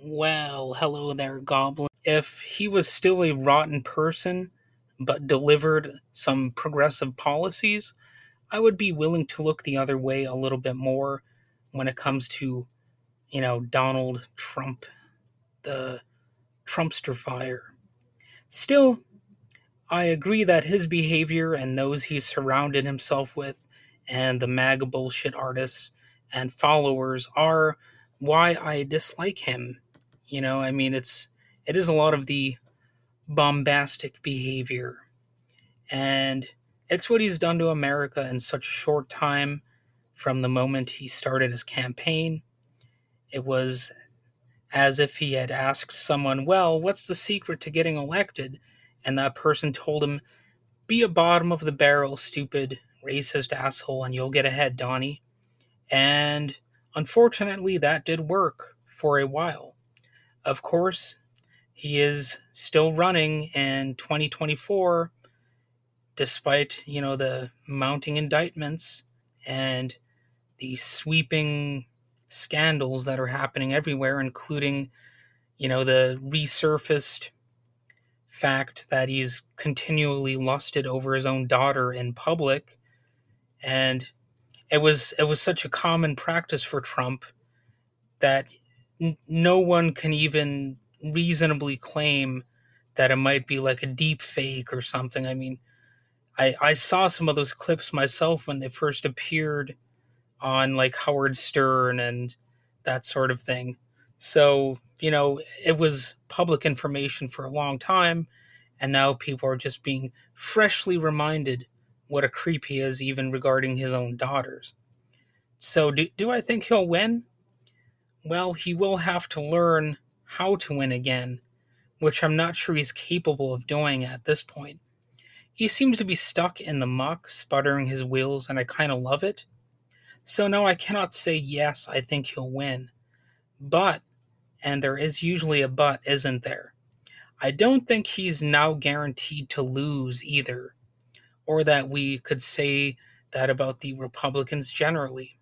Well, hello there, Goblin. If he was still a rotten person, but delivered some progressive policies, I would be willing to look the other way a little bit more when it comes to, you know, Donald Trump, the Trumpster fire. Still, I agree that his behavior and those he surrounded himself with and the MAGA bullshit artists and followers are why I dislike him. You know, I mean, it is a lot of the bombastic behavior. And it's what he's done to America in such a short time from the moment he started his campaign. It was as if he had asked someone, well, what's the secret to getting elected? And that person told him, be a bottom of the barrel, stupid, racist asshole, and you'll get ahead, Donnie. And unfortunately, that did work for a while. Of course, he is still running in 2024, despite, you know, the mounting indictments and the sweeping scandals that are happening everywhere, including, you know, the resurfaced fact that he's continually lusted over his own daughter in public. And it was such a common practice for Trump that no one can even reasonably claim that it might be like a deep fake or something. I mean, I saw some of those clips myself when they first appeared on like Howard Stern and that sort of thing. So, you know, it was public information for a long time, and now people are just being freshly reminded what a creep he is, even regarding his own daughters. So do I think he'll win? Well, he will have to learn how to win again, which I'm not sure he's capable of doing at this point. He seems to be stuck in the muck, sputtering his wheels, and I kind of love it. So no, I cannot say, yes, I think he'll win. But, and there is usually a but, isn't there? I don't think he's now guaranteed to lose either, or that we could say that about the Republicans generally.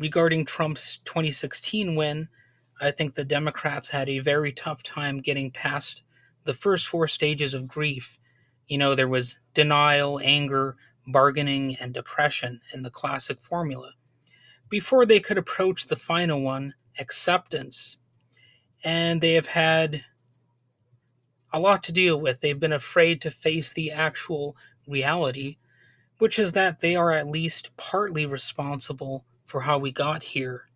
Regarding Trump's 2016 win, I think the Democrats had a very tough time getting past the first four stages of grief. You know, there was denial, anger, bargaining, and depression in the classic formula, before they could approach the final one, acceptance. And they have had a lot to deal with. They've been afraid to face the actual reality, which is that they are at least partly responsible for how we got here,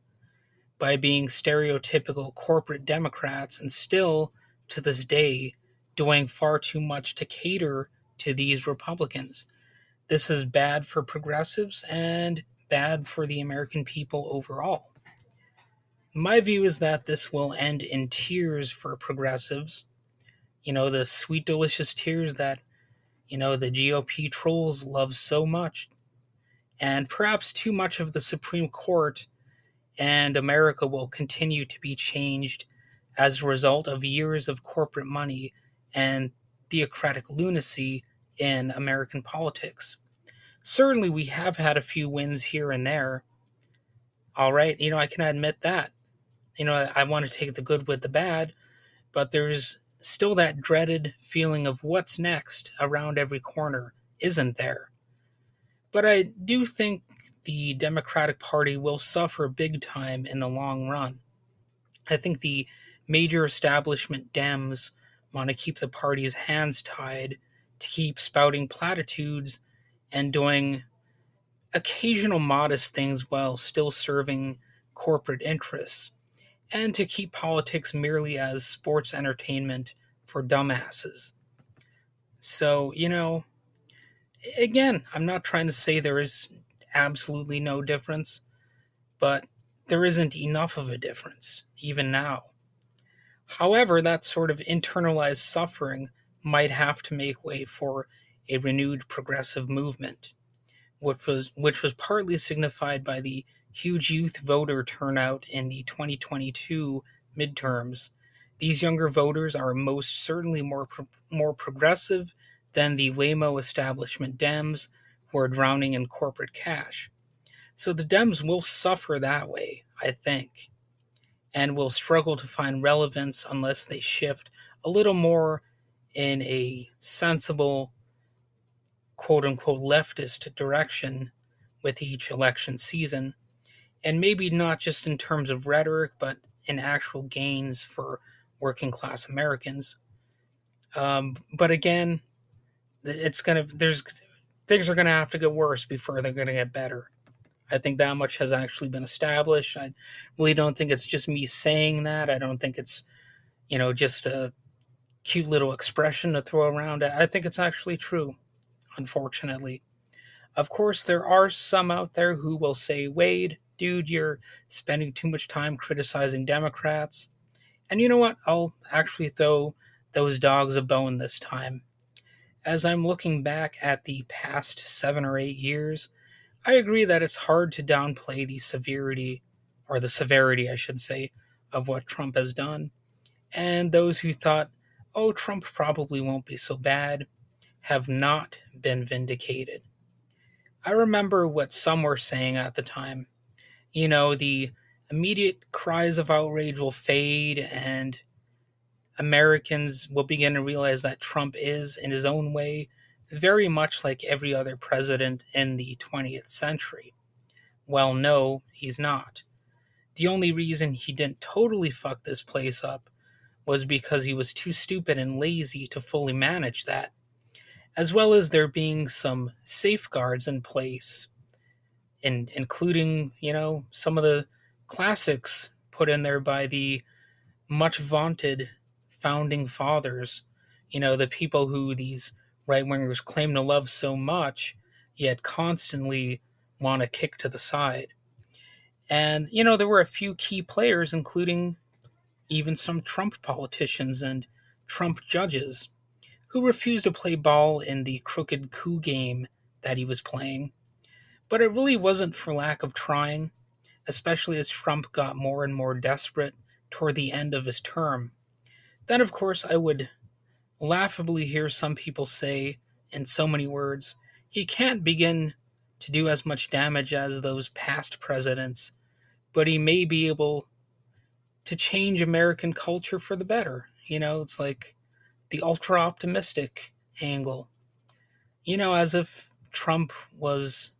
by being stereotypical corporate Democrats and still, to this day, doing far too much to cater to these Republicans. This is bad for progressives and bad for the American people overall. My view is that this will end in tears for progressives. You know, the sweet, delicious tears that, you know, the GOP trolls love so much. And perhaps too much of the Supreme Court and America will continue to be changed as a result of years of corporate money and theocratic lunacy in American politics. Certainly, we have had a few wins here and there. All right, you know, I can admit that. You know, I want to take the good with the bad, but there's still that dreaded feeling of what's next around every corner, isn't there? But I do think the Democratic Party will suffer big time in the long run. I think the major establishment Dems want to keep the party's hands tied, to keep spouting platitudes and doing occasional modest things while still serving corporate interests, and to keep politics merely as sports entertainment for dumbasses. So, you know, again, I'm not trying to say there is absolutely no difference, but there isn't enough of a difference, even now. However, that sort of internalized suffering might have to make way for a renewed progressive movement, which was partly signified by the huge youth voter turnout in the 2022 midterms. These younger voters are most certainly more progressive than the lame-o establishment Dems who are drowning in corporate cash. So the Dems will suffer that way, I think. and will struggle to find relevance unless they shift a little more in a sensible, quote-unquote, leftist direction with each election season, and maybe not just in terms of rhetoric, but in actual gains for working-class Americans. But again, things are going to have to get worse before they're going to get better. I think that much has actually been established. I really don't think it's just me saying that. I don't think it's, just a cute little expression to throw around. I think it's actually true, unfortunately. Of course, there are some out there who will say, Wade, dude, you're spending too much time criticizing Democrats. And you know what? I'll actually throw those dogs a bone this time. As I'm looking back at the past 7 or 8 years, I agree that it's hard to downplay the severity, of what Trump has done. And those who thought, oh, Trump probably won't be so bad, have not been vindicated. I remember what some were saying at the time. The immediate cries of outrage will fade and Americans will begin to realize that Trump is, in his own way, very much like every other president in the 20th century. Well, no, he's not. The only reason he didn't totally fuck this place up was because he was too stupid and lazy to fully manage that, as well as there being some safeguards in place, and including, some of the classics put in there by the much-vaunted Founding Fathers, the people who these right-wingers claim to love so much, yet constantly want to kick to the side. And, there were a few key players, including even some Trump politicians and Trump judges, who refused to play ball in the crooked coup game that he was playing. But it really wasn't for lack of trying, especially as Trump got more and more desperate toward the end of his term. Then, of course, I would laughably hear some people say, in so many words, he can't begin to do as much damage as those past presidents, but he may be able to change American culture for the better. It's like the ultra-optimistic angle. As if Trump was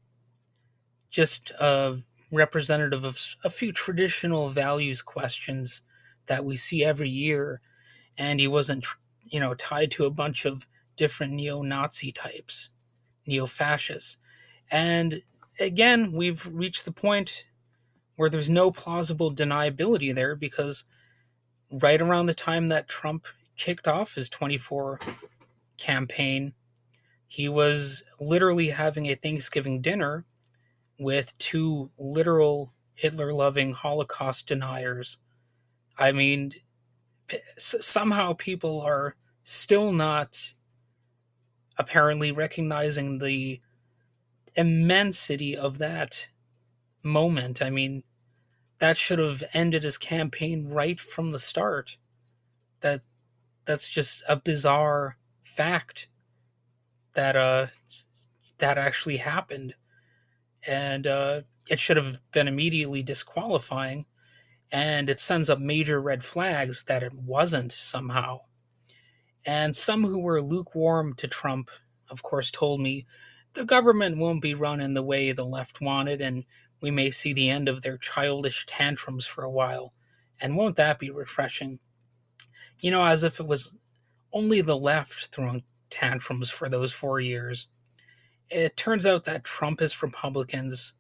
just a representative of a few traditional values questions that we see every year, and he wasn't, tied to a bunch of different neo-Nazi types, neo-fascists. And again, we've reached the point where there's no plausible deniability there, because right around the time that Trump kicked off his 24 campaign, he was literally having a Thanksgiving dinner with two literal Hitler-loving Holocaust deniers. I mean, somehow people are still not apparently recognizing the immensity of that moment. I mean, that should have ended his campaign right from the start. That's just a bizarre fact that actually happened. And it should have been immediately disqualifying. And it sends up major red flags that it wasn't somehow. And some who were lukewarm to Trump, of course, told me the government won't be run in the way the left wanted, and we may see the end of their childish tantrums for a while. And won't that be refreshing? As if it was only the left throwing tantrums for those 4 years. It turns out that Trumpist Republicans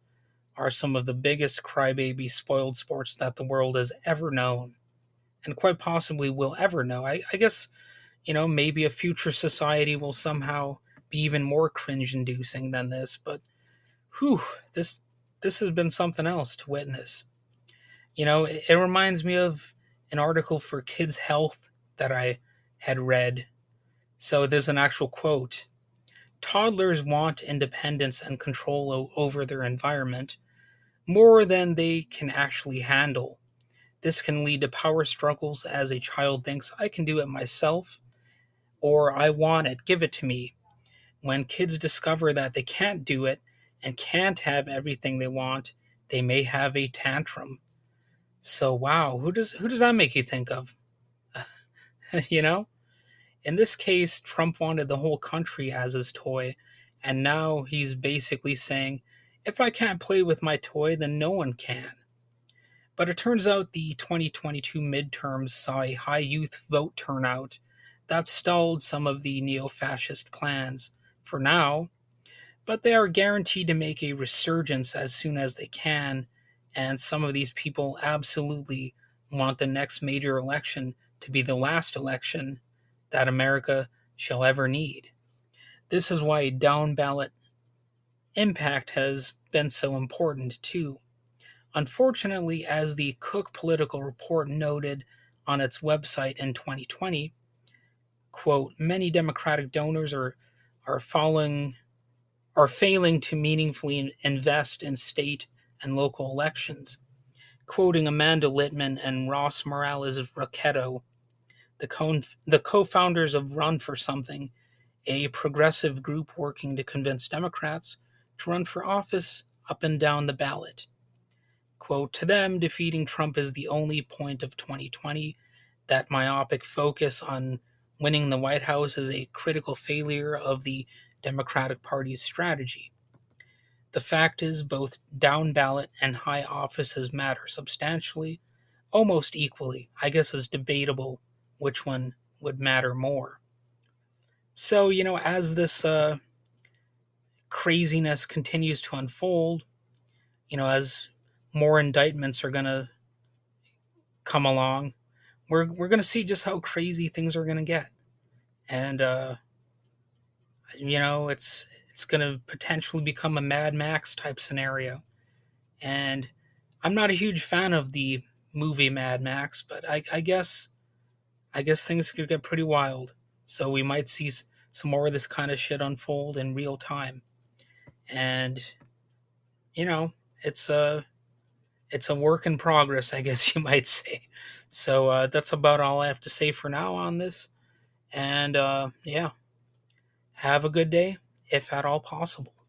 are some of the biggest crybaby spoiled sports that the world has ever known, and quite possibly will ever know. I guess, maybe a future society will somehow be even more cringe-inducing than this, but whew, this has been something else to witness. It reminds me of an article for Kids Health that I had read. So there's an actual quote. Toddlers want independence and control over their environment, more than they can actually handle. This can lead to power struggles as a child thinks, I can do it myself, or I want it, give it to me. When kids discover that they can't do it and can't have everything they want, they may have a tantrum. So, wow, who does that make you think of? You know? In this case, Trump wanted the whole country as his toy, and now he's basically saying, if I can't play with my toy, then no one can. But it turns out the 2022 midterms saw a high youth vote turnout that stalled some of the neo-fascist plans for now, but they are guaranteed to make a resurgence as soon as they can, and some of these people absolutely want the next major election to be the last election that America shall ever need. This is why down-ballot impact has been so important, too. Unfortunately, as the Cook Political Report noted on its website in 2020, quote, many Democratic donors are failing to meaningfully invest in state and local elections. Quoting Amanda Littman and Ross Morales of Rochetto, the co-founders of Run for Something, a progressive group working to convince Democrats to run for office up and down the ballot. Quote, to them, defeating Trump is the only point of 2020. That myopic focus on winning the White House is a critical failure of the Democratic Party's strategy. The fact is, both down-ballot and high offices matter substantially, almost equally. I guess it's debatable which one would matter more. So, you know, as this craziness continues to unfold, you know, as more indictments are going to come along, we're going to see just how crazy things are going to get. And, you know, it's going to potentially become a Mad Max type scenario. And I'm not a huge fan of the movie Mad Max, but I guess things could get pretty wild. So we might see some more of this kind of shit unfold in real time. And, you know, it's a work in progress, I guess you might say. So that's about all I have to say for now on this. And, yeah, have a good day, if at all possible.